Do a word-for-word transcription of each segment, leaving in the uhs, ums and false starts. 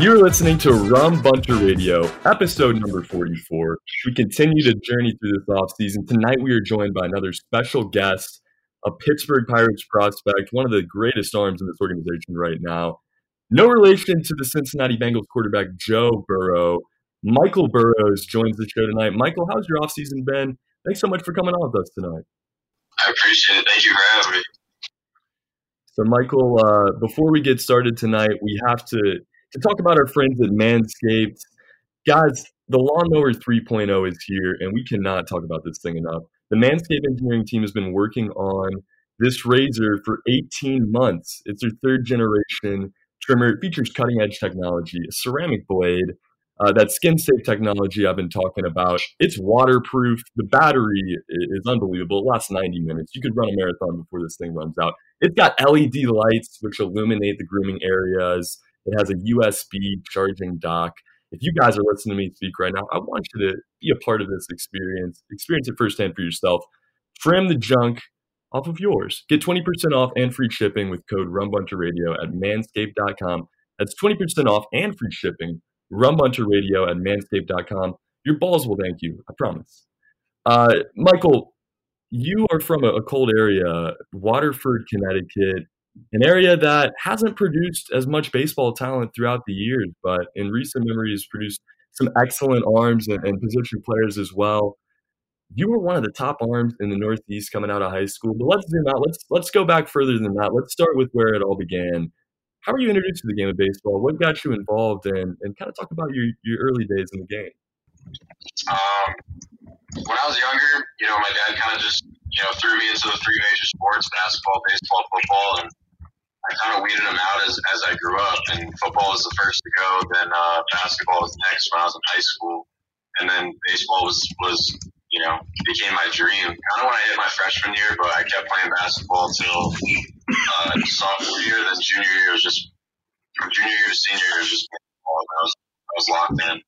You're listening to Rum Bunter Radio, episode number forty-four. We continue to journey through this offseason. Tonight we are joined by another special guest, a Pittsburgh Pirates prospect, one of the greatest arms in this organization right now. No relation to the Cincinnati Bengals quarterback, Joe Burrow. Michael Burrows joins the show tonight. Michael, how's your offseason been? Thanks so much for coming on with us tonight. I appreciate it. Thank you for having me. So, Michael, uh, before we get started tonight, we have to – to talk about our friends at Manscaped. Guys, the Lawnmower three point oh is here, and we cannot talk about this thing enough. The Manscaped engineering team has been working on this razor for eighteen months. It's their third generation trimmer. It features cutting-edge technology, a ceramic blade, uh, that skin-safe technology I've been talking about. It's waterproof. The battery is unbelievable. It lasts ninety minutes. You could run a marathon before this thing runs out. It's got L E D lights, which illuminate the grooming areas. It has a U S B charging dock. If you guys are listening to me speak right now, I want you to be a part of this experience. Experience it firsthand for yourself. Trim the junk off of yours. Get twenty percent off and free shipping with code RumBunterRadio at manscaped dot com. That's twenty percent off and free shipping. RumBunterRadio at manscaped dot com. Your balls will thank you. I promise. Uh, Michael, you are from a, a cold area, Waterford, Connecticut. An area that hasn't produced as much baseball talent throughout the years, but in recent memory has produced some excellent arms and, and position players as well. You were one of the top arms in the Northeast coming out of high school, but let's zoom out. Let's let's go back further than that. Let's start with where it all began. How were you introduced to the game of baseball? What got you involved in, and kind of talk about your, your early days in the game? Um, when I was younger, you know, my dad kind of just, you know, threw me into the three major sports: basketball, baseball, football, and I kind of weeded them out as, as I grew up, and football was the first to go, then uh, basketball was next when I was in high school, and then baseball was, was you know, became my dream. Kind of when I hit my freshman year, but I kept playing basketball until uh, sophomore year, then junior year was just, from junior year to senior year was just baseball, and I was, I was locked in.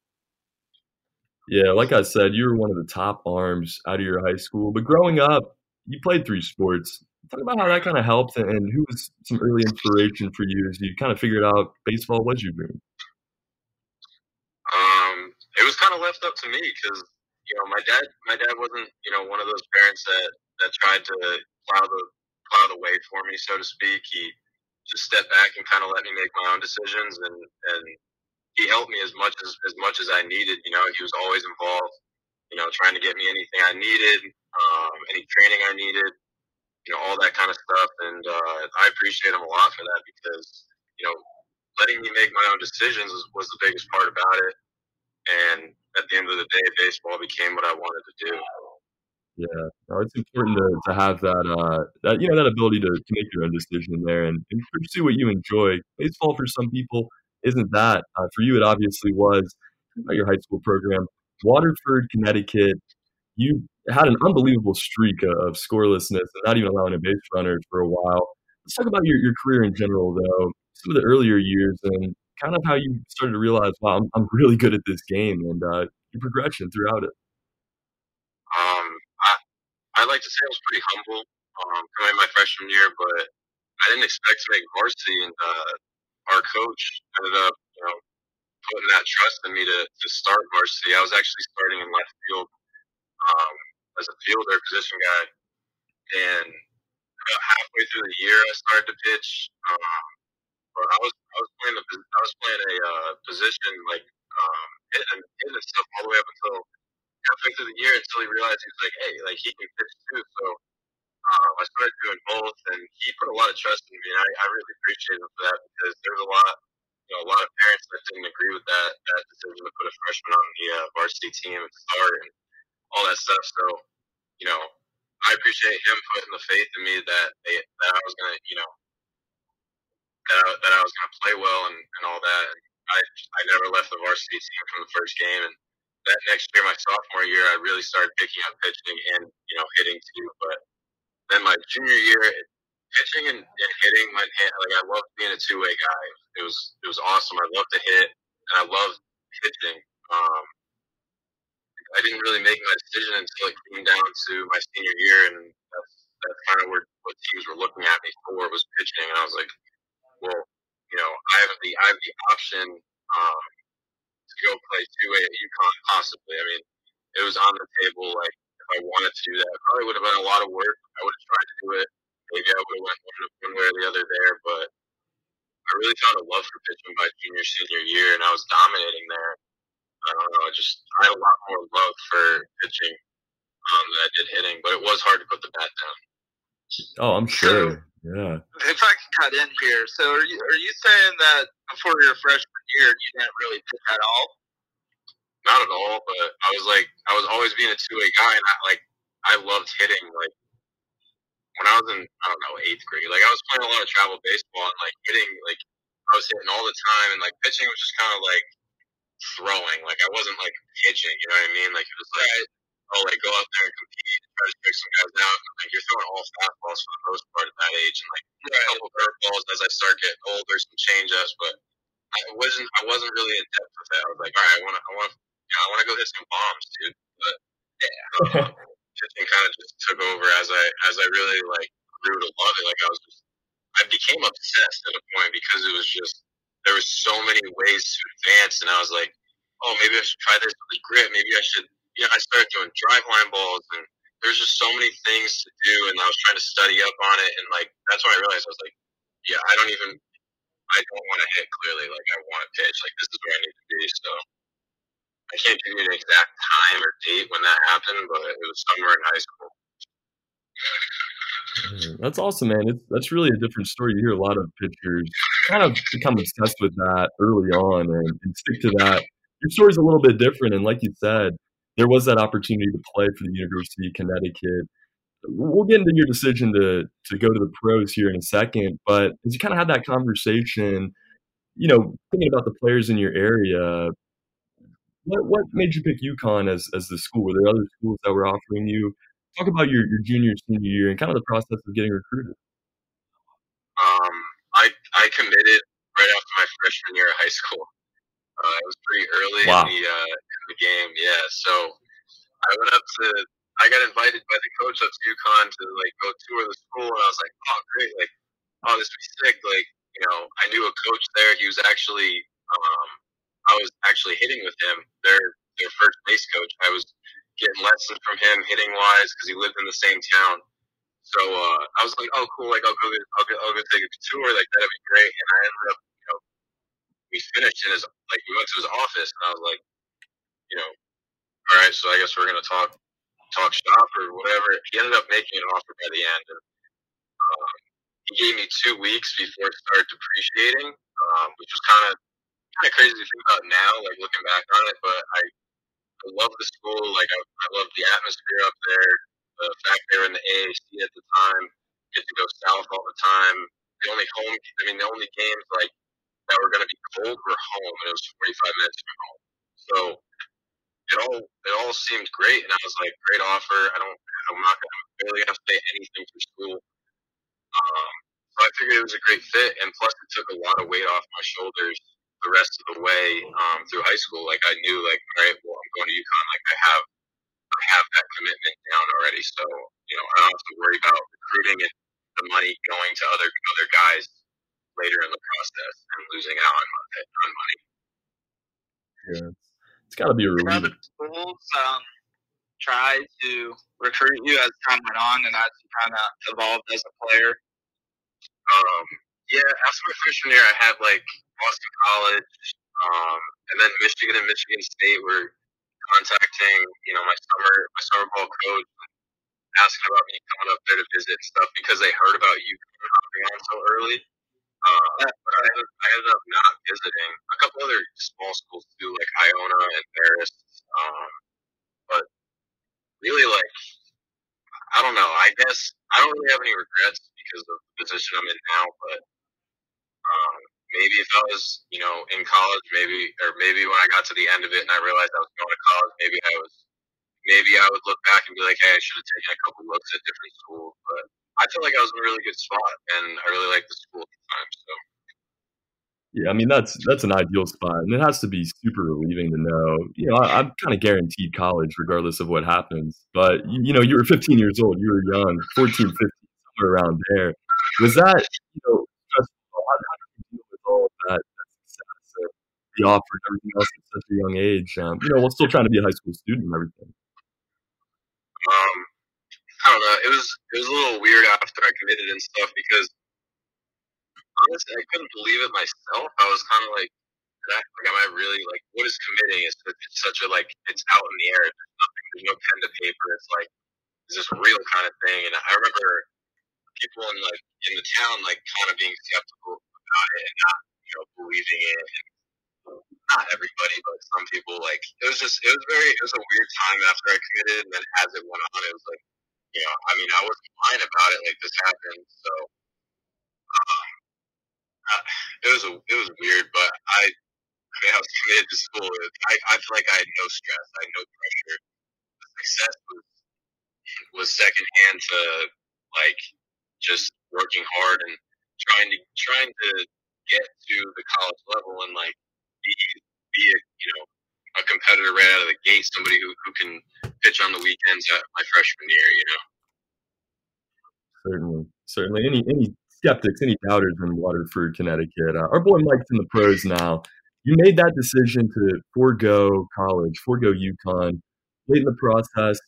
Yeah, like I said, you were one of the top arms out of your high school, but growing up, you played three sports. Talk about how that kind of helped, and who was some early inspiration for you as you kind of figured out baseball was your dream? Um, it was kind of left up to me because, you know, my dad, my dad wasn't, you know, one of those parents that, that tried to plow the plow the way for me, so to speak. He just stepped back and kind of let me make my own decisions, and, and he helped me as much as as much as I needed. You know, he was always involved, you know, trying to get me anything I needed, um, any training I needed. You know, all that kind of stuff, and uh, I appreciate him a lot for that because, you know, letting me make my own decisions was, was the biggest part about it, and at the end of the day, baseball became what I wanted to do. Yeah, no, it's important to, to have that, uh, that, you know, that ability to, to make your own decision there and, and pursue what you enjoy. Baseball for some people isn't that. Uh, for you, it obviously was. About your high school program, Waterford, Connecticut, you had an unbelievable streak of scorelessness and not even allowing a base runner for a while. Let's talk about your, your career in general, though, some of the earlier years and kind of how you started to realize, wow, I'm, I'm really good at this game, and uh, your progression throughout it. Um, I, I'd like to say I was pretty humble um, coming in my freshman year, but I didn't expect to make varsity, and uh, our coach ended up, you putting that trust in me to, to start varsity. I was actually starting in left field um, as a fielder, position guy. And about halfway through the year, I started to pitch. Um, but I was I was playing the I was playing a uh, position like um, hitting hitting and stuff all the way up until halfway through the year, until he realized he was like, hey, like he can pitch too. So um, I started doing both, and he put a lot of trust in me, and I, I really appreciate him for that, because there was a lot. You know, a lot of parents that didn't agree with that that decision to put a freshman on the uh, varsity team and start and all that stuff. So, you know, I appreciate him putting the faith in me that they, that I was gonna, you know, that I, that I was gonna play well and, and all that. And I I never left the varsity team from the first game, and that next year, my sophomore year, I really started picking up pitching and, you know, hitting too. But then my junior year, it, pitching and, and hitting, my hand, like I loved being a two-way guy. It was it was awesome. I loved to hit, and I loved pitching. Um, I didn't really make my decision until it came down to my senior year, and that's, that's kind of where what teams were looking at me for was pitching. And I was like, well, you know, I have the I have the option um, to go play two-way at UConn possibly. I mean, it was on the table. Like if I wanted to do that, it probably would have been a lot of work. I would have tried to do it. Maybe I would have went one way or the other there, but I really found a love for pitching my junior, senior year, and I was dominating there. I don't know, just I had a lot more love for pitching um, than I did hitting, but it was hard to put the bat down. Oh, I'm sure. So, yeah. If I can cut in here, so are you are you saying that before your freshman year you didn't really pitch at all? Not at all, but I was like I was always being a two-way guy, and I like I loved hitting like. When I was in, I don't know, eighth grade, like I was playing a lot of travel baseball and like hitting, like I was hitting all the time, and like pitching was just kind of like throwing. Like I wasn't like pitching, you know what I mean? Like it was like, oh, like go out there and compete, and try to pick some guys out. And, like you're throwing all fastballs for the most part at that age, and like a couple of curveballs as I start getting older, some changeups. But I wasn't, I wasn't really in depth with that. I was like, all right, I want to, I want to, you know, I want to go hit some bombs, dude. But yeah. Um, pitching kind of just took over as I as I really like grew to love it. Like I was just, I became obsessed at a point, because it was just, there were so many ways to advance, and I was like, oh, maybe I should try this with the grit. Maybe I should, you know, I started doing driveline balls, and there's just so many things to do, and I was trying to study up on it, and like that's when I realized I was like, yeah, I don't even, I don't want to hit clearly. Like I want to pitch. Like this is where I need to be. So. I can't give you an exact time or date when that happened, but it was somewhere in high school. That's awesome, man. It's, that's really a different story. You hear a lot of pitchers kind of become obsessed with that early on and, and stick to that. Your story's a little bit different. And like you said, there was that opportunity to play for the University of Connecticut. We'll get into your decision to, to go to the pros here in a second. But as you kind of had that conversation, you know, thinking about the players in your area, What what made you pick UConn as, as the school? Were there other schools that were offering you? Talk about your, your junior, senior year and kind of the process of getting recruited. Um, I I committed right after my freshman year of high school. Uh, it was pretty early wow. in the uh, in the game, yeah. So I went up to, I got invited by the coach up to UConn to like go tour the school, and I was like, oh great, like oh this would be sick. Like you know, I knew a coach there. He was actually. Um, I was actually hitting with him, their their first base coach. I was getting lessons from him hitting wise because he lived in the same town. So uh, I was like, oh cool, like I'll go, I'll go, I'll go take a tour, like that'd be great. And I ended up, you know, we finished in his, like we went to his office, and I was like, you know, all right, so I guess we're gonna talk talk shop or whatever. He ended up making an offer by the end, and um, he gave me two weeks before it started depreciating, um, which was kind of. Kind of crazy to think about now, like looking back on it, but I, I love the school. Like I, I love the atmosphere up there. The fact they were in the A A C at the time, get to go south all the time. The only home, I mean, the only games like that were going to be cold were home, and it was forty-five minutes from home. So it all it all seemed great, and I was like, great offer. I don't, I'm not gonna, I'm barely gonna pay anything for school. Um, so I figured it was a great fit, and plus it took a lot of weight off my shoulders. The rest of the way um, through high school, like I knew, like all right, well, I'm going to UConn. Like I have, I have that commitment down already. So you know, I don't have to worry about recruiting and the money going to other other guys later in the process and losing out on, on money. appearance. It's got to be a relief. You know, the schools um, tried to recruit you as time went on, and as you kind of evolved as a player. Um, yeah, after my freshman year, I had like Boston College, um, and then Michigan and Michigan State were contacting, you know, my summer my summer ball coach, asking about me coming up there to visit and stuff because they heard about you hopping on so early. Uh, but I ended, I ended up not visiting. A couple other small schools too, like Iona and Paris. Um, but really, like, I don't know. I guess I don't really have any regrets because of the position I'm in now. But um, maybe if I was, you know, in college, maybe or maybe when I got to the end of it and I realized I was going to college, maybe I was, maybe I would look back and be like, hey, I should have taken a couple looks at different schools, but. I feel like I was in a really good spot, and I really like the school at the time. So, yeah, I mean that's that's an ideal spot, and it has to be super relieving to know. You know, I, I'm kind of guaranteed college, regardless of what happens. But you, you know, you were fifteen years old, you were young, fourteen, fifteen, somewhere around there. Was that you know stressful? How did you deal with all of that success and the offer and everything else at such a young age? Um, you know, while still trying to be a high school student and everything. Um. I don't know. It was it was a little weird after I committed and stuff because honestly, I couldn't believe it myself. I was kind of like, like, am I really like what is committing? It's, it's such a like it's out in the air. There's nothing. There's no pen to paper. It's like it's this real kind of thing. And I remember people in like in the town like kind of being skeptical about it and not you know believing it. And not everybody, but some people like it was just it was very it was a weird time after I committed, and then as it went on, it was like. You know, I mean, I wasn't lying about it. Like this happened, so um, I, it was a, it was weird. But I, I mean, I was committed to school. Was, I, I feel like I had no stress. I had no pressure. The success was, was secondhand to like just working hard and trying to trying to get to the college level and like be be a, you know. a competitor right out of the gate, somebody who, who can pitch on the weekends at my freshman year, you know? Certainly. Certainly. Any any skeptics, any doubters in Waterford, Connecticut? Uh, our boy Mike's in the pros now. You made that decision to forego college, forego UConn, late in the process.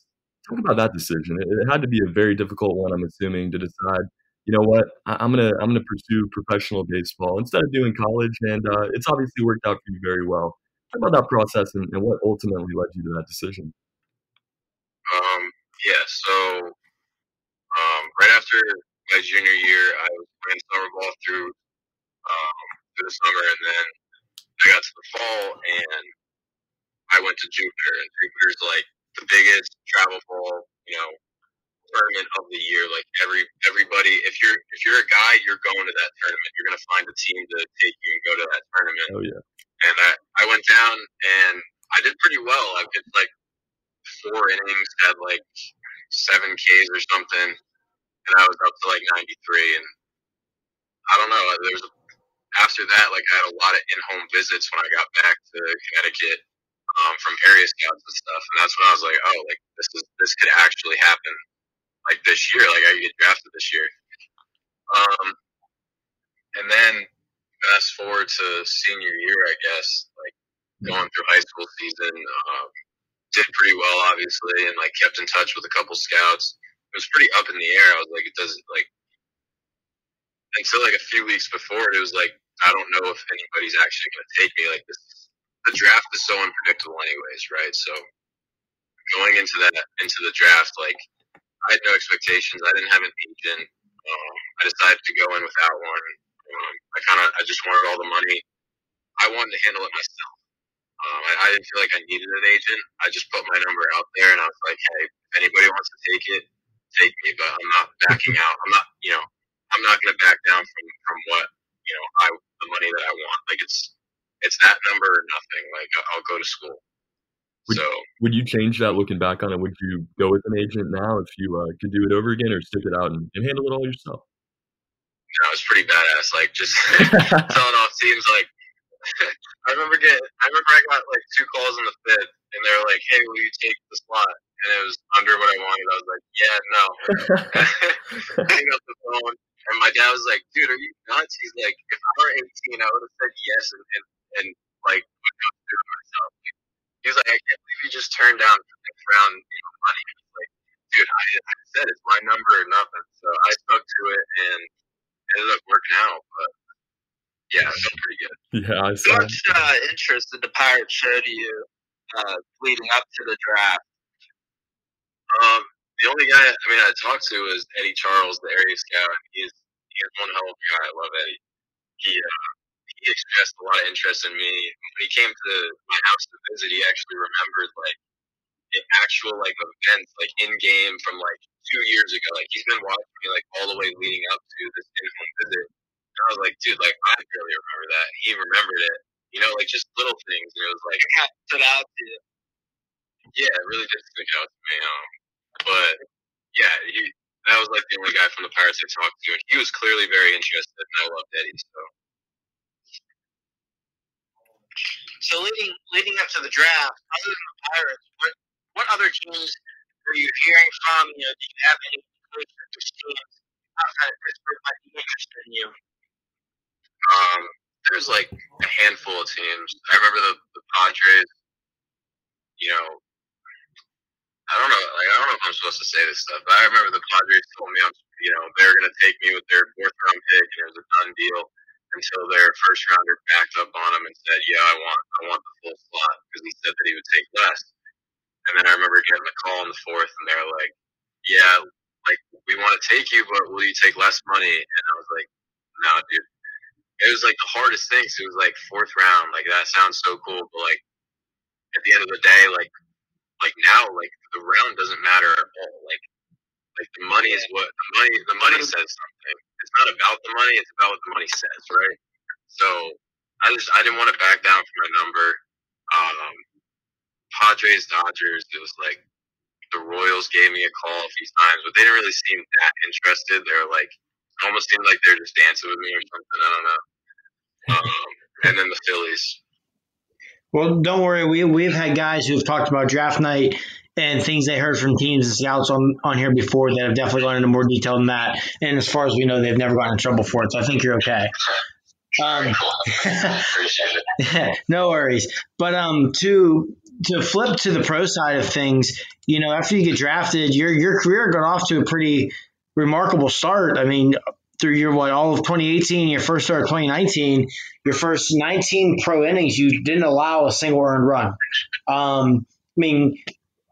Talk about that decision. It, it had to be a very difficult one, I'm assuming, to decide, you know what, I, I'm going to I'm gonna pursue professional baseball instead of doing college, and uh, it's obviously worked out for you very well. How about that process and, and what ultimately led you to that decision? Um, yeah, so um, right after my junior year, I was playing summer ball through, um, through the summer, and then I got to the fall, and I went to Jupiter. And Jupiter's, like, the biggest travel ball, you know, tournament of the year. Like, every everybody, if you're if you're a guy, you're going to that tournament. You're going to find a team to take you and go to that tournament. Oh, yeah. And I, I went down, and I did pretty well. I did, like, four innings, had, like, seven Ks or something, and I was up to, like, ninety-three. And I don't know. There was a, after that, like, I had a lot of in-home visits when I got back to Connecticut um, from area scouts and stuff. And that's when I was like, oh, like, this is this could actually happen, like, this year. Like, I could get drafted this year. Um, and then... fast forward to senior year, I guess, like going through high school season, um, did pretty well, obviously, and like kept in touch with a couple scouts. It was pretty up in the air. I was like, it doesn't like until like a few weeks before it was like, I don't know if anybody's actually going to take me. Like this, the draft is so unpredictable anyways. Right. So going into that, into the draft, like I had no expectations. I didn't have an agent. Um, I decided to go in without one. Um, I kind of, I just wanted all the money. I wanted to handle it myself. Um, I, I didn't feel like I needed an agent. I just put my number out there, and I was like, hey, if anybody wants to take it, take me. But I'm not backing out. I'm not, you know, I'm not going to back down from, from what, you know, I the money that I want. Like, it's it's that number or nothing. Like, I'll go to school. Would, so would you change that looking back on it? Would you go with an agent now if you uh, could do it over again or stick it out and, and handle it all yourself? No, it was pretty badass. Like just telling off teams. Like I remember getting, I remember I got like two calls in the fifth, and they were like, "Hey, will you take the slot?" And it was under what I wanted. I was like, "Yeah, no." I hung up the phone, and my dad was like, "Dude, are you nuts?" He's like, "If I were eighteen, I would have said yes and and, and like would go through it myself." turned down sixth round, you know, money. It's like, dude, I, I said it's my number or nothing. So I stuck to it and ended up working out. But yeah, it felt pretty good. Yeah, I saw. How much uh, interest did the Pirates show to you uh, leading up to the draft? Um, the only guy I mean I talked to was Eddie Charles, the area scout. He's he's one hell of a guy. I love Eddie. He uh, he expressed a lot of interest in me. When he came to my house to visit, he actually remembered like the actual like events like in game from like two years ago. Like he's been watching me like all the way leading up to this in home visit. And I was like, dude, like I barely remember that. And he remembered it. You know, like just little things. And it was like it stood out to you. Yeah, it really did stick out to me. Um, but yeah, he, that was like the only guy from the Pirates I talked to, and he was clearly very interested, and I loved Eddie. So, so leading leading up to the draft, other than the Pirates, what what other teams were you hearing from? You know, do you have any teams outside of Pittsburgh might be interested in you? Um, there's like a handful of teams. I remember the, the Padres. You know. I don't know. Like, I don't know if I'm supposed to say this stuff, but I remember the Padres told me, you know, they were going to take me with their fourth round pick, and it was a done deal until their first rounder backed up on him and said, "Yeah, I want, I want the full slot," because he said that he would take less. And then I remember getting a call in the fourth, and they're like, "Yeah, like we want to take you, but will you take less money?" And I was like, "No, dude." It was like the hardest thing. So it was like fourth round. Like that sounds so cool, but like at the end of the day, like. Like now, like the round doesn't matter at all. Like, like the money is what the money. The money says something. It's not about the money. It's about what the money says, right? So, I just I didn't want to back down from my number. Um, Padres, Dodgers. It was like the Royals gave me a call a few times, but they didn't really seem that interested. They're like, it almost seemed like they're just dancing with me or something. I don't know. Um, and then the Phillies. Well, don't worry. We, we've had guys who have talked about draft night and things they heard from teams and scouts on, on here before that have definitely gone into more detail than that. And as far as we know, they've never gotten in trouble for it. So I think you're okay. Um, no worries. But um, to to flip to the pro side of things, you know, after you get drafted, your your career got off to a pretty remarkable start. I mean, through your what all of twenty eighteen, your first start of twenty nineteen, your first nineteen pro innings, you didn't allow a single earned run. Um, I mean,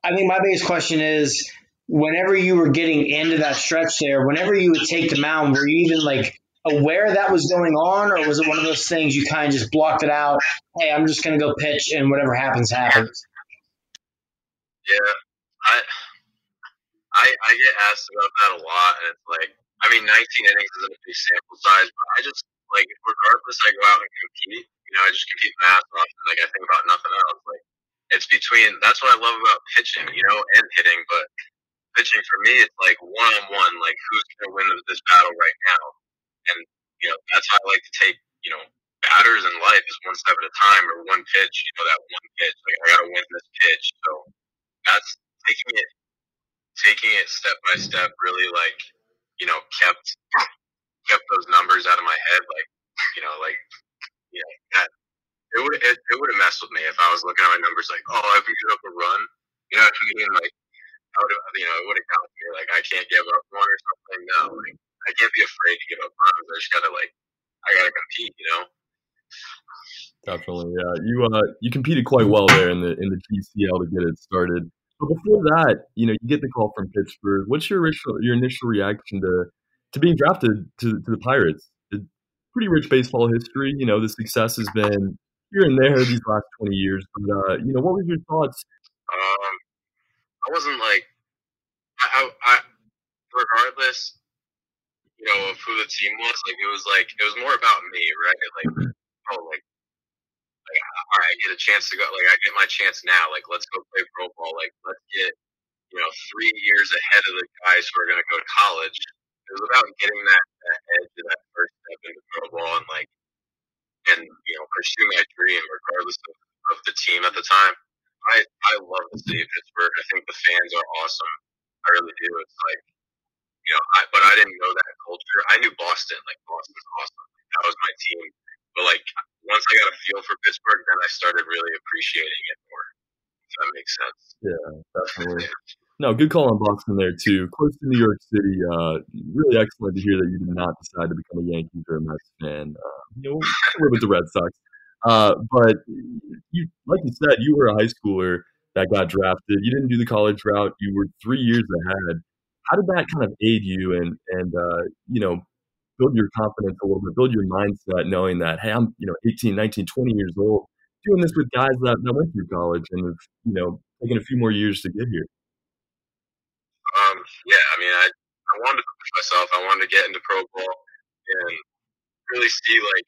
I think my biggest question is, whenever you were getting into that stretch there, whenever you would take the mound, were you even like aware that was going on, or was it one of those things you kind of just blocked it out? Hey, I'm just going to go pitch, and whatever happens, happens. Yeah, I I, I get asked about that a lot, and it's like. I mean, nineteen innings isn't a big sample size, but I just, like, regardless, I go out and compete. You know, I just compete my ass off, and, like, I think about nothing else. Like, it's between – that's what I love about pitching, you know, and hitting. But pitching, for me, it's, like, one-on-one, like, who's going to win this battle right now? And, you know, that's how I like to take, you know, batters in life is one step at a time or one pitch, you know, that one pitch. Like, I got to win this pitch. So that's taking it, taking it step by step, really, like – you know, kept kept those numbers out of my head. Like, you know, like, you know, that, it would it, it would have messed with me if I was looking at my numbers like, oh, I can give up a run. You know what I mean? Like, I would have, you know, it would have got me. Like, I can't give up one or something. No, like, I can't be afraid to give up runs. I just gotta like, I gotta compete. You know. Definitely, yeah. You uh, you competed quite well there in the in the G C L to get it started. But before that, you know, you get the call from Pittsburgh. What's your initial, your initial reaction to to being drafted to, to the Pirates? A pretty rich baseball history. You know, the success has been here and there these last twenty years. But, uh, you know, what was your thoughts? Um, I wasn't like I, – I, regardless, you know, of who the team was, like it was like – it was more about me, right? Like, oh, like. Like, all right, I get a chance to go. Like, I get my chance now. Like, let's go play pro ball. Like, let's get, you know, three years ahead of the guys who are going to go to college. It was about getting that, that edge of that first step into pro ball and, like, and, you know, pursue my dream regardless of, of the team at the time. I, I love the city of Pittsburgh. I think the fans are awesome. I really do. It's like, you know, I, but I didn't know that culture. I knew Boston. Like, Boston's awesome. Like, that was my team. But, like, once I got a feel for Pittsburgh, then I started really appreciating it more. that makes sense. Yeah, definitely. No, good call on Boston there, too. Close to New York City, uh, really excellent to hear that you did not decide to become a Yankees or a Mets fan. Uh, you know, we're with the Red Sox. Uh, but you, like you said, you were a high schooler that got drafted. You didn't do the college route. You were three years ahead. How did that kind of aid you and, and uh, you know, build your confidence a little bit, build your mindset knowing that, hey, I'm, you know, eighteen, nineteen, twenty years old, doing this with guys that, that went through college and have, you know, taken a few more years to get here? Um, yeah, I mean, I, I wanted to push myself. I wanted to get into pro ball and really see, like,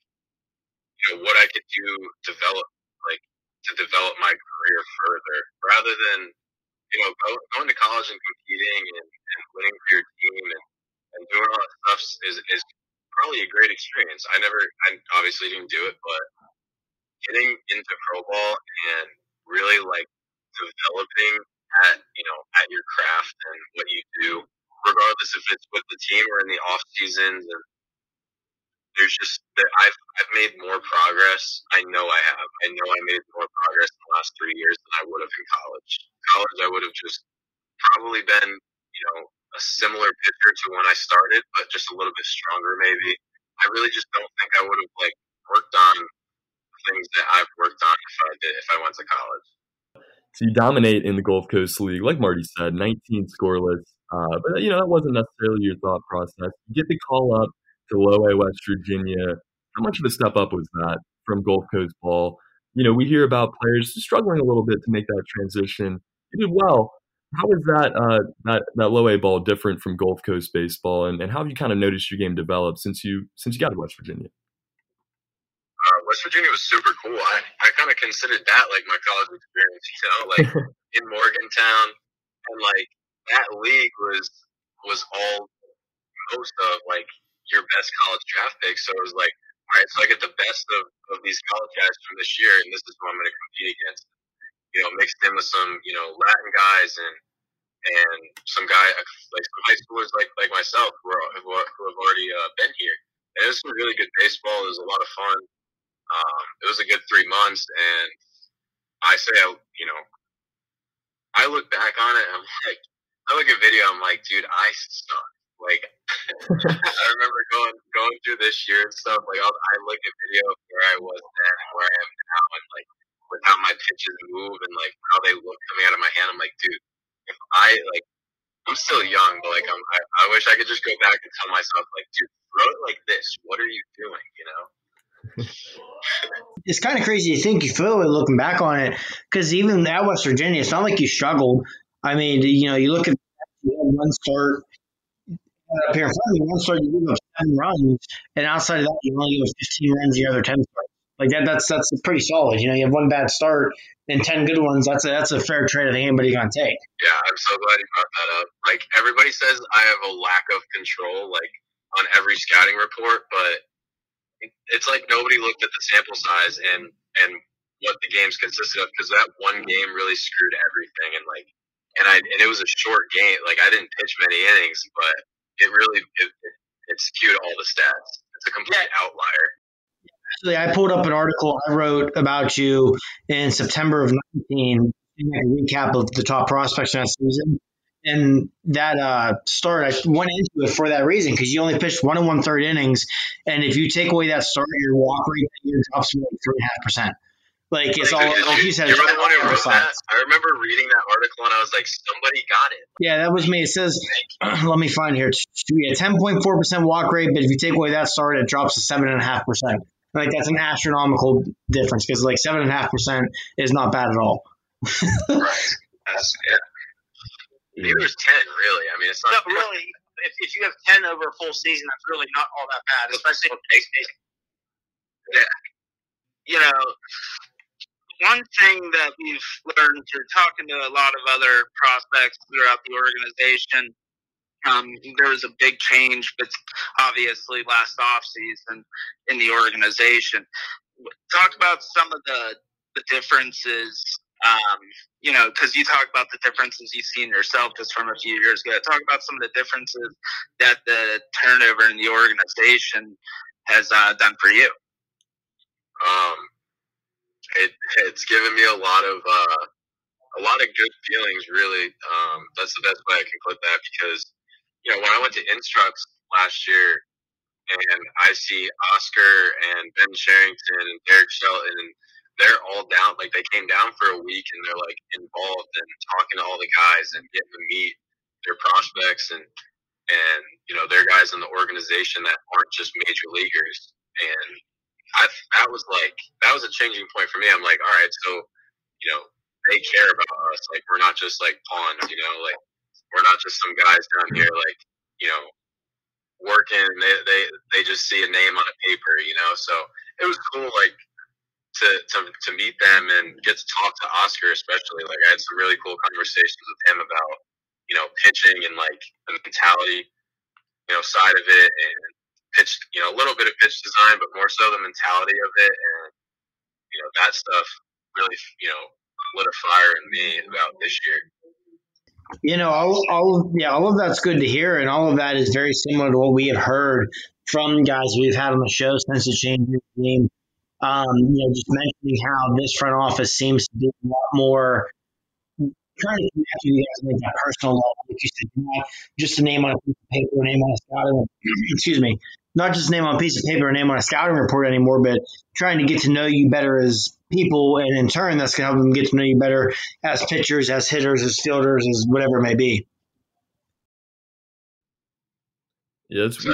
you know, what I could do develop, like, to develop my career further rather than, you know, go, going to college and competing and, and winning for your team and, and doing all that stuff is, is probably a great experience. I never, I obviously didn't do it, but getting into pro ball and really, like, developing at, you know, at your craft and what you do, regardless if it's with the team or in the off seasons. And there's just, I've I've made more progress. I know I have. I know I made more progress in the last three years than I would have in college. College, I would have just probably been, you know, a similar pitcher to when I started, but just a little bit stronger maybe. I really just don't think I would have, like, worked on things that I've worked on if I did, if I went to college. So you dominate in the Gulf Coast League, like Marty said, nineteen scoreless. Uh, but, you know, that wasn't necessarily your thought process. You get the call up to Low A, West Virginia. How much of a step up was that from Gulf Coast ball? You know, we hear about players struggling a little bit to make that transition. You did well. How is that uh, that, that Low A ball different from Gulf Coast baseball? And, and how have you kind of noticed your game develop since you since you got to West Virginia? Uh, West Virginia was super cool. I, I kind of considered that like my college experience, you know, like in Morgantown, and like that league was was all most of like your best college draft picks. So it was like, all right, so I get the best of, of these college guys from this year, and this is who I'm going to compete against. You know, mixed in with some, you know, Latin guys and and some guy like some high schoolers like like myself who are, who, are, who have already uh, been here. And it was some really good baseball. It was a lot of fun. Um, it was a good three months, and I say, I, you know, I look back on it, and I'm like, I look at video, I'm like, dude, I suck. Like, I remember going going through this year and stuff, like, I'll, I look at video of where I was then and where I am now, and, like, with how my pitches move and, like, how they look coming out of my hand, I'm like, dude, if I, like, I'm still young, but, like, I'm, I, I wish I could just go back and tell myself, like, dude, throw it like this. What are you doing, you know? It's kind of crazy to think you feel it looking back on it, because even at West Virginia, it's not like you struggled. I mean, you know, you look at one start, uh, up here in front of you, one start, you give up seven runs, and outside of that, you only give up fifteen runs the other ten starts. Like that, that's that's pretty solid. You know, you have one bad start and ten good ones. That's a, that's a fair trade that anybody's gonna take. Yeah, I'm so glad you brought that up. Like everybody says, I have a lack of control, like on every scouting report, but it's like nobody looked at the sample size and, and what the games consisted of, because that one game really screwed everything. And like, and I and it was a short game. Like I didn't pitch many innings, but it really it, it skewed all the stats. It's a complete outlier. Actually, I pulled up an article I wrote about you in September of nineteen, like a recap of the top prospects in that season. And that uh, start, I went into it for that reason, because you only pitched one and one third innings, and if you take away that start, your walk rate drops to like three and a half percent. Like it's all like you said. You're the one who wrote that. I remember reading that article and I was like, somebody got it. Yeah, that was me. It says, let me find here. Yeah, ten point four percent walk rate, but if you take away that start, it drops to seven and a half percent. Like that's an astronomical difference, because like seven and a half percent is not bad at all. Right. That's, yeah. Maybe it was ten, really. I mean, it's not no, really. If, if you have ten over a full season, that's really not all that bad, especially if it, it, yeah. You know, one thing that we've learned through talking to a lot of other prospects throughout the organization, um, there was a big change, but obviously last offseason in the organization. Talk about some of the, the differences. Um, you know, because you talk about the differences you've seen yourself just from a few years ago. Talk about some of the differences that the turnover in the organization has uh, done for you. Um, it, it's given me a lot of uh, a lot of good feelings, really. Um, that's the best way I can put that, because, you know, when I went to Instructs last year and I see Oscar and Ben Cherington and Derek Shelton, and they're all down. Like, they came down for a week and they're, like, involved and talking to all the guys and getting to meet their prospects and, and you know, their guys in the organization that aren't just major leaguers. And I, that was, like, that was a changing point for me. I'm like, all right, so, you know, they care about us. Like, we're not just, like, pawns, you know. Like, we're not just some guys down here, like, you know, working. They they, they just see a name on a paper, you know. So it was cool, like, to, to to meet them and get to talk to Oscar especially. Like, I had some really cool conversations with him about, you know, pitching and, like, the mentality, you know, side of it, and pitch, you know, a little bit of pitch design, but more so the mentality of it. And, you know, that stuff really, you know, lit a fire in me about this year. You know, all, all of, yeah, all of that's good to hear, and all of that is very similar to what we have heard from guys we've had on the show since the change of the game. Um, you know, just mentioning how this front office seems to be a lot more trying to connect you guys with that personal level, like you said, not just a name on a piece of paper, a name on a scouting report, excuse me, not just a name on a piece of paper, a name on a scouting report anymore, but trying to get to know you better as people, and in turn, that's going to help them get to know you better as pitchers, as hitters, as fielders, as whatever it may be. Yeah, that's,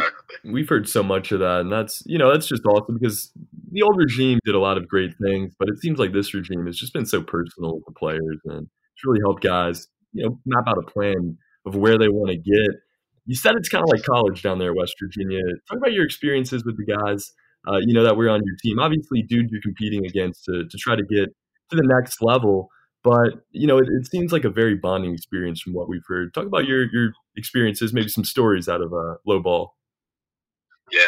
we've heard so much of that, and that's, you know, that's just awesome, because the old regime did a lot of great things, but it seems like this regime has just been so personal to players, and it's really helped guys, you know, map out a plan of where they want to get. You said it's kind of like college down there in West Virginia. Talk about your experiences with the guys, uh, you know, that were on your team. Obviously, dude, you're competing against to, to try to get to the next level. But, you know, it, it seems like a very bonding experience from what we've heard. Talk about your, your experiences, maybe some stories out of uh, low ball. Yeah.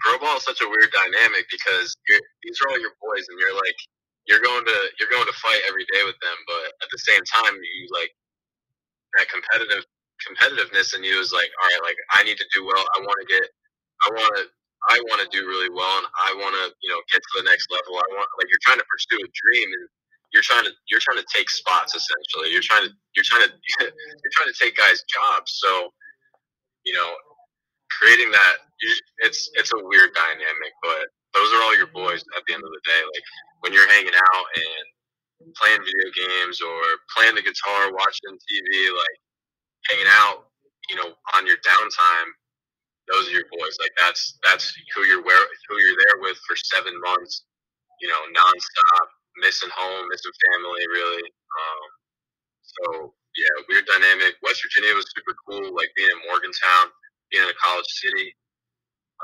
Pro ball is such a weird dynamic, because you're, these are all your boys, and you're like, you're going to you're going to fight every day with them, but at the same time, you like that competitive competitiveness in you is like, all right, like I need to do well. I want to get, I want to, I want to do really well, and I want to, you know, get to the next level. I want, like, you're trying to pursue a dream, and you're trying to you're trying to take spots essentially. You're trying to you're trying to you're trying to take guys' jobs. So, you know, creating that it's it's a weird dynamic, but those are all your boys at the end of the day. Like, when you're hanging out and playing video games or playing the guitar, watching T V, like hanging out, you know, on your downtime, those are your boys. Like, that's that's who you're where, who you're there with for seven months, you know, nonstop, missing home, missing family, really. Um, so yeah, weird dynamic. West Virginia was super cool. Like, being in Morgantown, being in a college city.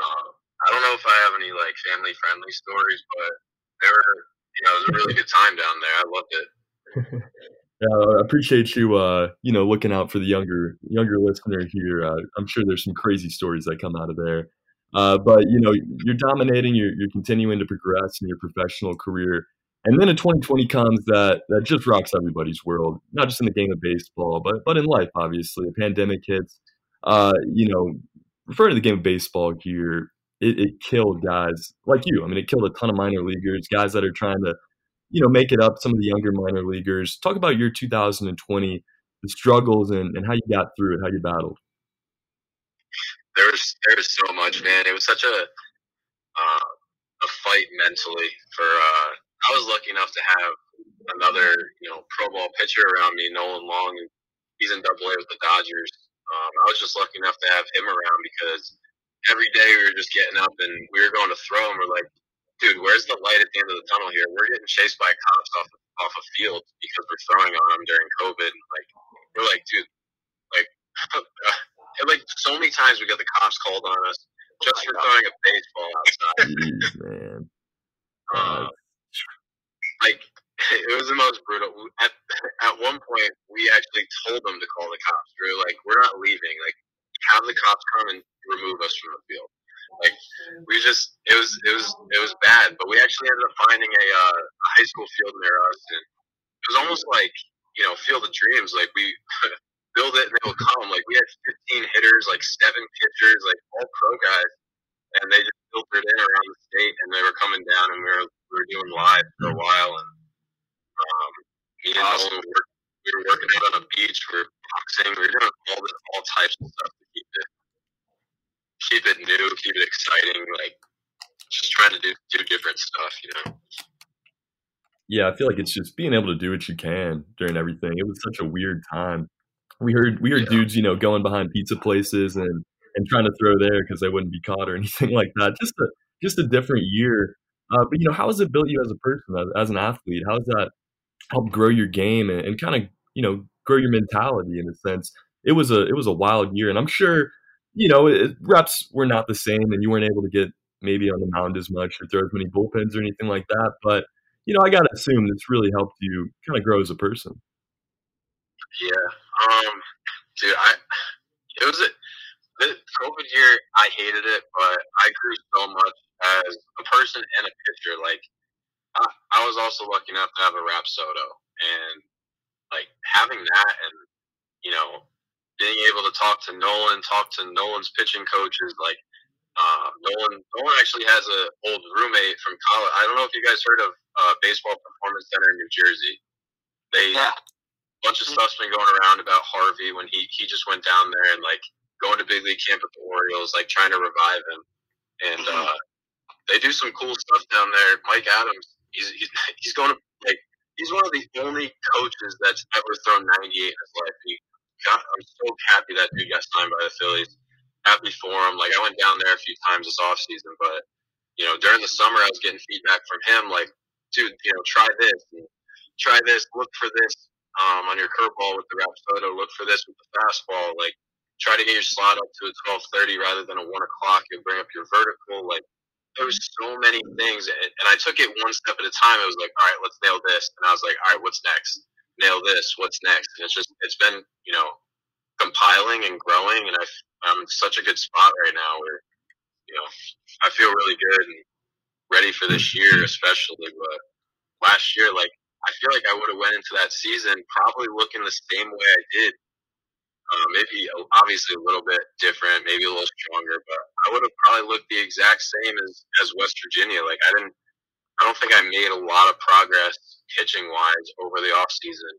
Um, I don't know if I have any, like, family-friendly stories, but they were, you know, it was a really good time down there. I loved it. Yeah, I appreciate you, uh, you know, looking out for the younger younger listener here. Uh, I'm sure there's some crazy stories that come out of there. Uh, but, you know, you're dominating, you're, you're continuing to progress in your professional career. And then a twenty twenty comes that, that just rocks everybody's world, not just in the game of baseball, but, but in life, obviously. A pandemic hits, uh, you know, referring to the game of baseball here, It, it killed guys like you. I mean, it killed a ton of minor leaguers, guys that are trying to, you know, make it up, some of the younger minor leaguers. Talk about your two thousand twenty, the struggles and, and how you got through it, how you battled. There was, there was so much, man. It was such a uh, a fight mentally. For uh, I was lucky enough to have another, you know, pro ball pitcher around me, Nolan Long. He's in double A with the Dodgers. Um, I was just lucky enough to have him around, because – every day we were just getting up and we were going to throw, and we're like, dude, where's the light at the end of the tunnel here? We're getting chased by cops off off a field because we're throwing on them during COVID. And like, we're like, dude, like, and like so many times we got the cops called on us just for throwing a baseball outside. Jeez, man. Uh, like, it was the most brutal. At, at one point, we actually told them to call the cops. We were like, we're not leaving. Like, have the cops come and remove us from the field. Like, we just, it was, it was, it was bad, but we actually ended up finding a, uh, a high school field near us, and it was almost like, you know, field of dreams. Like, we build it and they will come. Like, we had fifteen hitters, like seven pitchers, like all pro guys, and they just filtered in around the state, and they were coming down, and we were, we were doing live for a while, and um, You know, awesome. we, were, we were working out on the beach. We were boxing. We were doing all this, all types of stuff to keep it, keep it new, keep it exciting. Like just trying to do do different stuff, you know. Yeah, I feel like it's just being able to do what you can during everything. It was such a weird time. We heard we heard yeah. dudes, you know, going behind pizza places and, and trying to throw there because they wouldn't be caught or anything like that. Just a just a different year. Uh, but you know, how has it built you as a person, as, as an athlete? How has that helped grow your game and, and kind of, you know, grow your mentality in a sense? It was a it was a wild year, and I'm sure, you know, it, reps were not the same, and you weren't able to get maybe on the mound as much or throw as many bullpens or anything like that. But you know, I gotta assume this really helped you kind of grow as a person. Yeah, um, dude, I it was a the COVID year. I hated it, but I grew so much as a person and a pitcher. Like, I, I was also lucky enough to have a Rap Soto, and like having that, and you know, being able to talk to Nolan, talk to Nolan's pitching coaches, like uh, Nolan. Nolan actually has an old roommate from college. I don't know if you guys heard of. Uh, Baseball Performance Center in New Jersey. They yeah. a bunch of stuff's been going around about Harvey when he, he just went down there and like going to big league camp with the Orioles, like trying to revive him. And uh, they do some cool stuff down there. Mike Adams, he's he's, he's going to like he's one of the only coaches that's ever thrown ninety-eight in his life. He got, I'm so happy that dude got signed by the Phillies. Happy for him. Like I went down there a few times this offseason, but you know during the summer I was getting feedback from him like. Dude, you know, try this, try this, look for this um, on your curveball with the Rap Soto, look for this with the fastball, like, try to get your slot up to a twelve thirty rather than a one o'clock, you'll bring up your vertical, like, there was so many things, and I took it one step at a time, it was like, all right, let's nail this, and I was like, all right, what's next, nail this, what's next, and it's just, it's been, you know, compiling and growing, and I've, I'm in such a good spot right now where, you know, I feel really good, and ready for this year especially, but last year, like, I feel like I would have went into that season probably looking the same way I did. Uh, maybe, obviously, a little bit different, maybe a little stronger, but I would have probably looked the exact same as, as West Virginia. Like, I didn't, I don't think I made a lot of progress pitching-wise over the offseason,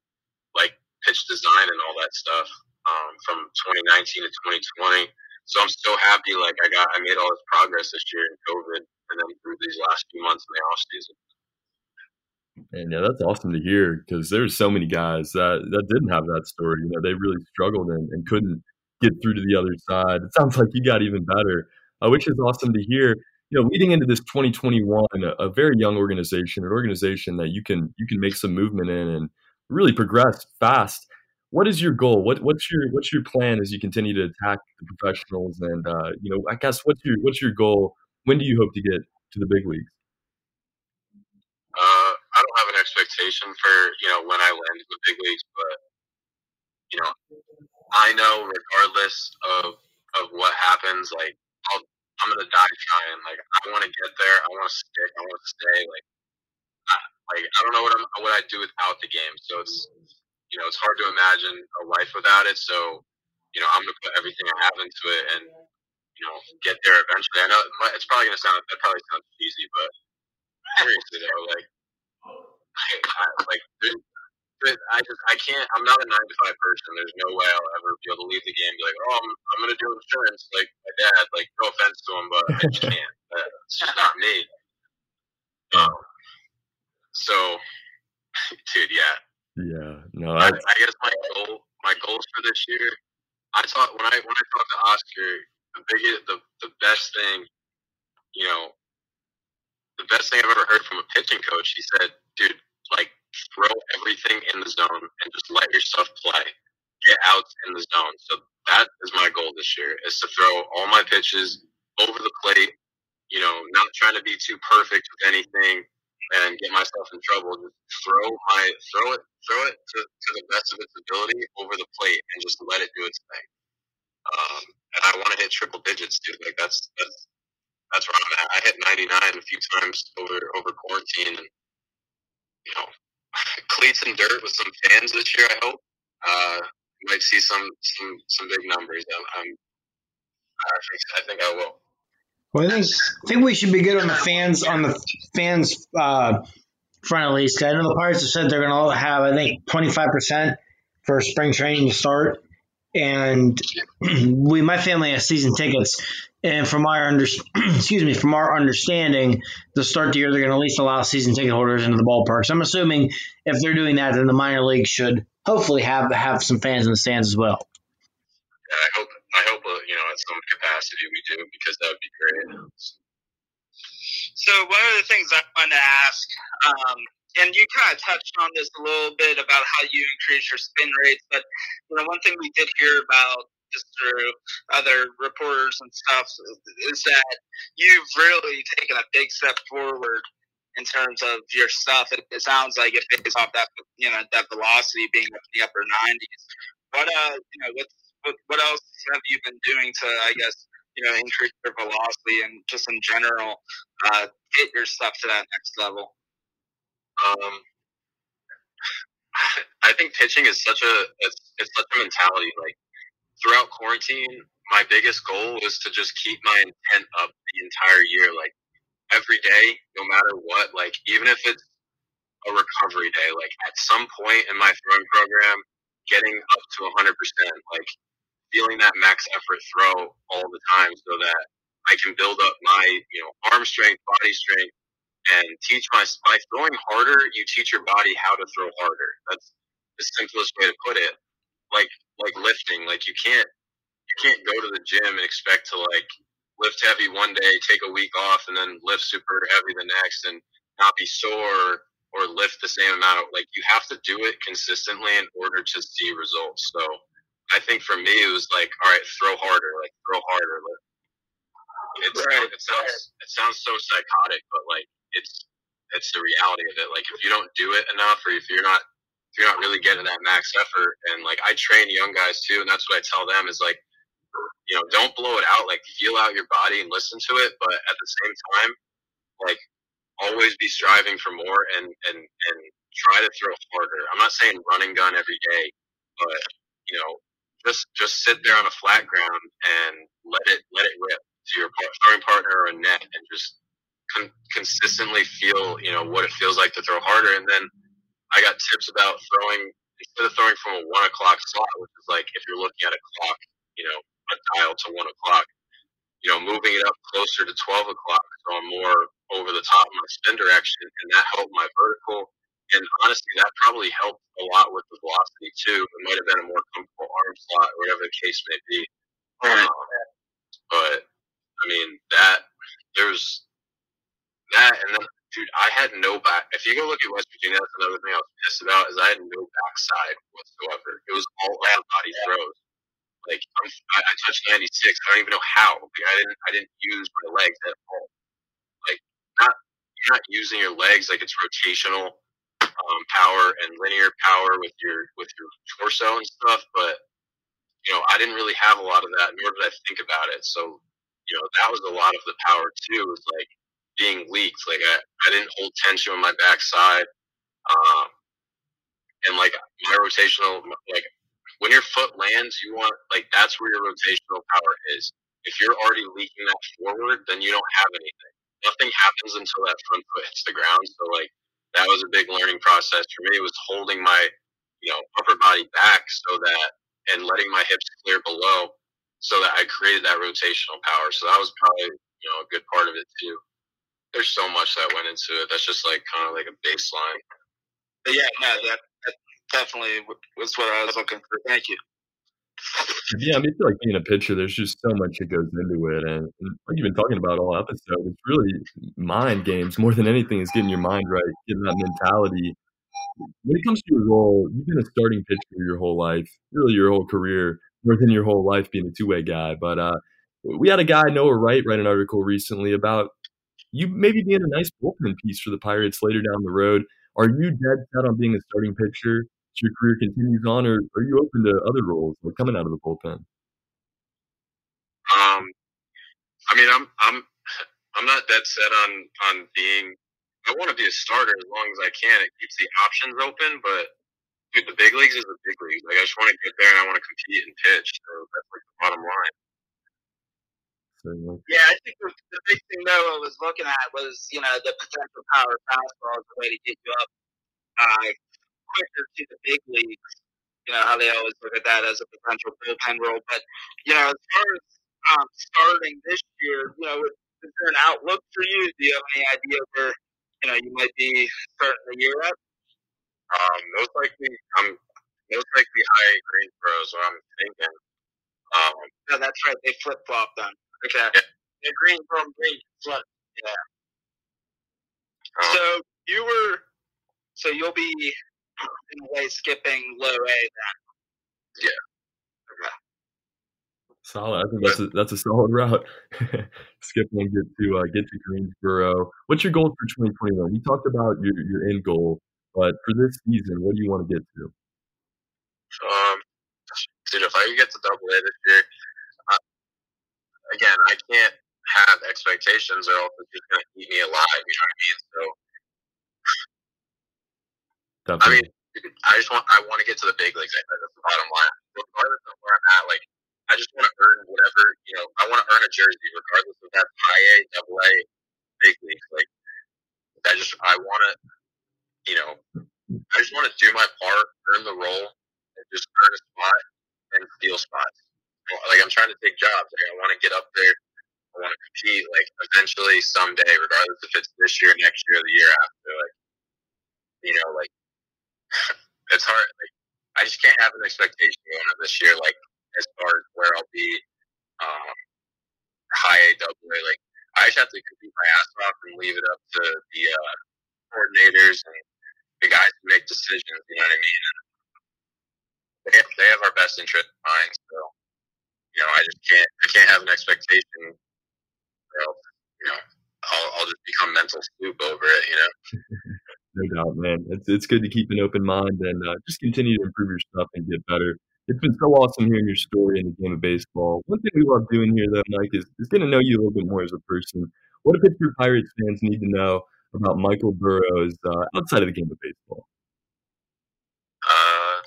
like pitch design and all that stuff um, from twenty nineteen to twenty twenty. So I'm so happy, like, I got, I made all this progress this year in COVID. And then through these last few months in the off season. And yeah, that's awesome to hear because there's so many guys that, that didn't have that story. You know, they really struggled and, and couldn't get through to the other side. It sounds like you got even better, uh, which is awesome to hear. You know, leading into this twenty twenty-one, a, a very young organization, an organization that you can you can make some movement in and really progress fast. What is your goal? What what's your what's your plan as you continue to attack the professionals? And uh, you know, I guess what's your what's your goal? When do you hope to get to the big leagues? Uh, I don't have an expectation for, you know, when I land in the big leagues, but, you know, I know regardless of, of what happens, like, I'll, I'm going to die trying. Like, I want to get there. I want to stick. I want to stay. Like, I, like, I don't know what, I'm, what I'd do without the game. So it's, you know, it's hard to imagine a life without it. So, you know, I'm going to put everything I have into it and, you know, get there eventually. I know it's probably going to sound, that probably sounds cheesy, but seriously though, like, I, I, like, I just, I can't, I'm not a nine to five person. There's no way I'll ever be able to leave the game and be like, oh, I'm, I'm going to do insurance. Like my dad, like no offense to him, but I just can't. That's just not me. Um, so, dude, yeah. Yeah. No, I, I, I guess my goal, my goals for this year, I thought when I, when I talked to Oscar, The biggest, the, the best thing, you know, the best thing I've ever heard from a pitching coach, he said, dude, like, throw everything in the zone and just let yourself play. Get out in the zone. So that is my goal this year, is to throw all my pitches over the plate, you know, not trying to be too perfect with anything and get myself in trouble. Just throw my, throw it, throw it to, to the best of its ability over the plate and just let it do its thing. Um, and I want to hit triple digits, dude. Like that's that's that's where I'm at. I hit ninety-nine a few times over over quarantine, and you know, cleats and dirt with some fans this year. I hope uh, you might see some some some big numbers. I'm, I'm I think I will. Well, I think I think we should be good on the fans on the fans uh, front at least. I know the Pirates have said they're going to have, I think, twenty-five percent for spring training to start. And we, my family has season tickets. And from our under, excuse me, from our understanding, to start the year, they're going to at least allow season ticket holders into the ballparks. I'm assuming if they're doing that, then the minor leagues should hopefully have have some fans in the stands as well. Yeah, I hope I hope uh, you know, at some capacity we do, because that would be great. So one of the things I want to ask, um, and you kind of touched on this a little bit about how you increase your spin rates, but you know, one thing we did hear about, just through other reporters and stuff, is that you've really taken a big step forward in terms of your stuff. It, it sounds like it pays off that, you know, that velocity being up in the upper nineties. What uh, you know, what, what what else have you been doing to, I guess, you know, increase your velocity and just in general, uh, get your stuff to that next level? Um, I think pitching is such a it's, it's such a mentality, like. Throughout quarantine, my biggest goal was to just keep my intent up the entire year. Like, every day, no matter what, like, even if it's a recovery day, like, at some point in my throwing program, getting up to one hundred percent, like, feeling that max effort throw all the time so that I can build up my, you know, arm strength, body strength, and teach my – by throwing harder, you teach your body how to throw harder. That's the simplest way to put it. Like, like lifting, like you can't, you can't go to the gym and expect to like lift heavy one day, take a week off, and then lift super heavy the next, and not be sore or lift the same amount. Like, you have to do it consistently in order to see results. So I think for me it was like, all right, throw harder, like throw harder. Like, it's, right. It sounds it sounds so psychotic, but like it's it's the reality of it. Like, if you don't do it enough, or if you're not. If you're not really getting that max effort, and like I train young guys too, and that's what I tell them is like, you know, don't blow it out. Like, feel out your body and listen to it, but at the same time, like, always be striving for more and and and try to throw harder. I'm not saying run and gun every day, but you know, just just sit there on a flat ground and let it let it rip to your throwing partner or a net, and just con- consistently feel, you know, what it feels like to throw harder, and then. I got tips about throwing, instead of throwing from a one o'clock slot, which is like if you're looking at a clock, you know, a dial to one o'clock, you know, moving it up closer to twelve o'clock, so I'm more over the top of my spin direction, and that helped my vertical. And honestly, that probably helped a lot with the velocity too. It might have been a more comfortable arm slot, or whatever the case may be. Um, but I mean, that there's that, and then. Dude, I had no back. If you go look at West Virginia, that's another thing I was pissed about, is I had no backside whatsoever. It was all out body throws. Like, I'm, I touched ninety-six. I don't even know how. Like, I didn't. I didn't use my legs at all. Like, not you're not using your legs. Like, it's rotational um, power and linear power with your with your torso and stuff. But you know, I didn't really have a lot of that, nor did I think about it. So you know, that was a lot of the power too. It was like. Being leaked, like I, I didn't hold tension on my backside, um, and like my rotational, like when your foot lands, you want like that's where your rotational power is. If you're already leaking that forward, then you don't have anything. Nothing happens until that front foot hits the ground. So like that was a big learning process for me. It was holding my, you know, upper body back so that, and letting my hips clear below, so that I created that rotational power. So that was probably, you know, a good part of it too. There's so much that went into it. That's just like kind of like a baseline. But yeah, no, that, that definitely was what I was looking for. Thank you. Yeah, I mean, I feel like being a pitcher, there's just so much that goes into it. And like you've been talking about all episode, it's really mind games more than anything. Is getting your mind right, getting that mentality. When it comes to your role, you've been a starting pitcher your whole life, really your whole career, more than your whole life being a two-way guy. But uh, we had a guy, Noah Wright, write an article recently about you maybe being a nice bullpen piece for the Pirates later down the road. Are you dead set on being a starting pitcher as your career continues on, or are you open to other roles like coming out of the bullpen? Um, I mean, I'm I'm I'm not dead set on on being. I want to be a starter as long as I can. It keeps the options open, but dude, the big leagues is the big leagues. Like I just want to get there and I want to compete and pitch. So that's like the bottom line. certainly. Yeah, I think the big thing Noah was looking at was, you know, the potential power fastball as a way to get you up uh, quicker to the big leagues. You know, how they always look at that as a potential bullpen role. But, you know, as far as um, starting this year, you know, is there an outlook for you? Do you have any idea where, you know, you might be starting the year up? Um, most likely, I'm most likely hiring Greensboro, so I'm thinking. Um, no, that's right. They flip flop them. Okay. Yeah. They're green from green flip. Yeah. Um, so you were. So you'll be in a way skipping low A then. Yeah. Okay. Solid. I think that's a, that's a solid route. Skipping and get to uh, get to Greensboro. What's your goal for twenty twenty-one? We talked about your your end goal. But for this season, what do you want to get to? Um, dude, if I could get to Double A this year, I, again, I can't have expectations, or else it's just going to eat me alive. You know what I mean? So, definitely. I mean, dude, I just want I want to get to the big leagues. That's the bottom line. Regardless of where I'm at, like I just want to earn whatever, you know. I want to earn a jersey, regardless of that high A, Double A, big leagues. Like I just I want to. You know, I just want to do my part, earn the role, and just earn a spot and steal spots. Like, I'm trying to take jobs. Like, I want to get up there. I want to compete. Like, eventually, someday, regardless if it's this year, next year, or the year after, like, you know, like, it's hard. Like, I just can't have an expectation going on this year, like, as far as where I'll be, um, high A, double A. Like, I just have to compete my ass off and leave it up to the uh, coordinators and the guys who make decisions, you know what I mean? And they have, they have our best interest in mind, so, you know, I just can't, I can't have an expectation, or else, you know, I'll, I'll just become mental soup over it, you know? No doubt, man. It's it's good to keep an open mind and uh, just continue to improve your stuff and get better. It's been so awesome hearing your story in the game of baseball. One thing we love doing here, though, Mike, is, is getting to know you a little bit more as a person. What do Pittsburgh Pirates fans need to know about Michael Burrows uh, outside of the game of baseball? Uh,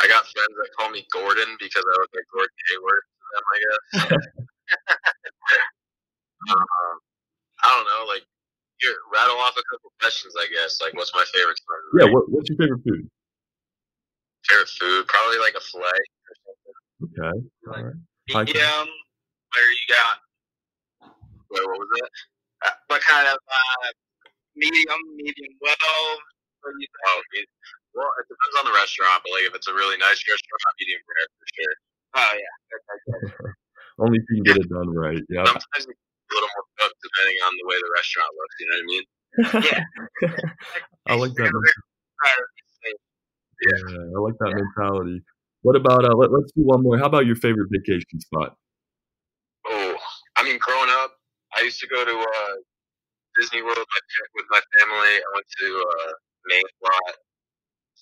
I got friends that call me Gordon because I was like Gordon Hayward to them, I guess. um, I don't know, like, here, rattle off a couple questions, I guess. Like, what's my favorite food? Yeah, what, what's your favorite food? Favorite food? Probably like a filet or something. Okay. Like, all right. Medium, where you got? Wait, what was that? Uh, what kind of uh, medium, medium well? Or you oh, well, it depends on the restaurant, but like if it's a really nice restaurant, medium rare for sure. Oh yeah, that's, that's, that's. Only if you can get it done right. Yeah. Sometimes it's a little more cooked depending on the way the restaurant looks. You know what I mean? Yeah. I like that. Yeah. yeah, I like that yeah. mentality. What about uh? Let, let's do one more. How about your favorite vacation spot? Oh, I mean, growing up, I used to go to uh, Disney World with my family. I went to uh, Maine a lot.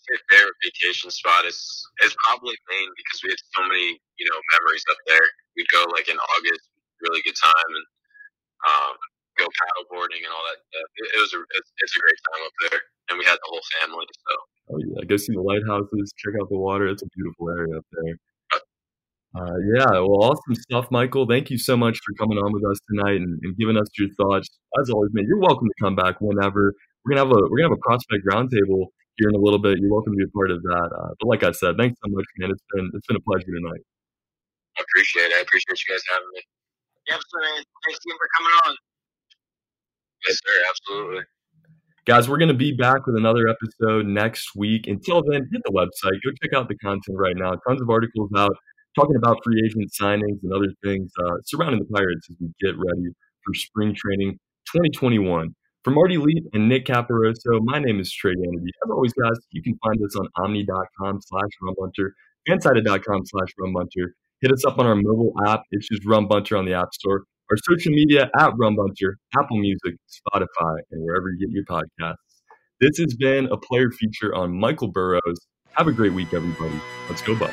My favorite vacation spot is is probably Maine because we had so many, you know, memories up there. We'd go like in August, really good time, and um, go paddle boarding and all that stuff. It, it was a, it's, it's a great time up there, and we had the whole family. So oh yeah, go see the lighthouses, check out the water. It's a beautiful area up there. Uh, yeah, well, awesome stuff, Michael. Thank you so much for coming on with us tonight and, and giving us your thoughts. As always, man, you're welcome to come back whenever. We're gonna have a we're gonna have a prospect roundtable here in a little bit. You're welcome to be a part of that. Uh, but like I said, thanks so much, man. It's been it's been a pleasure tonight. I appreciate it. I appreciate you guys having me. Yeah, absolutely. Thanks again for coming on. Yes, sir. Absolutely. Guys, we're going to be back with another episode next week. Until then, hit the website. Go check out the content right now. Tons of articles out, talking about free agent signings and other things uh, surrounding the Pirates as we get ready for spring training twenty twenty-one. For Marty Leap and Nick Caparoso, my name is Trey Anady. As always, guys, you can find us on omni.com slash rumbunter, fansided.com slash rumbunter. Hit us up on our mobile app. It's just Rumbunter on the App Store. Our social media at Rumbunter, Apple Music, Spotify, and wherever you get your podcasts. This has been a player feature on Michael Burrows. Have a great week, everybody. Let's go, Buck.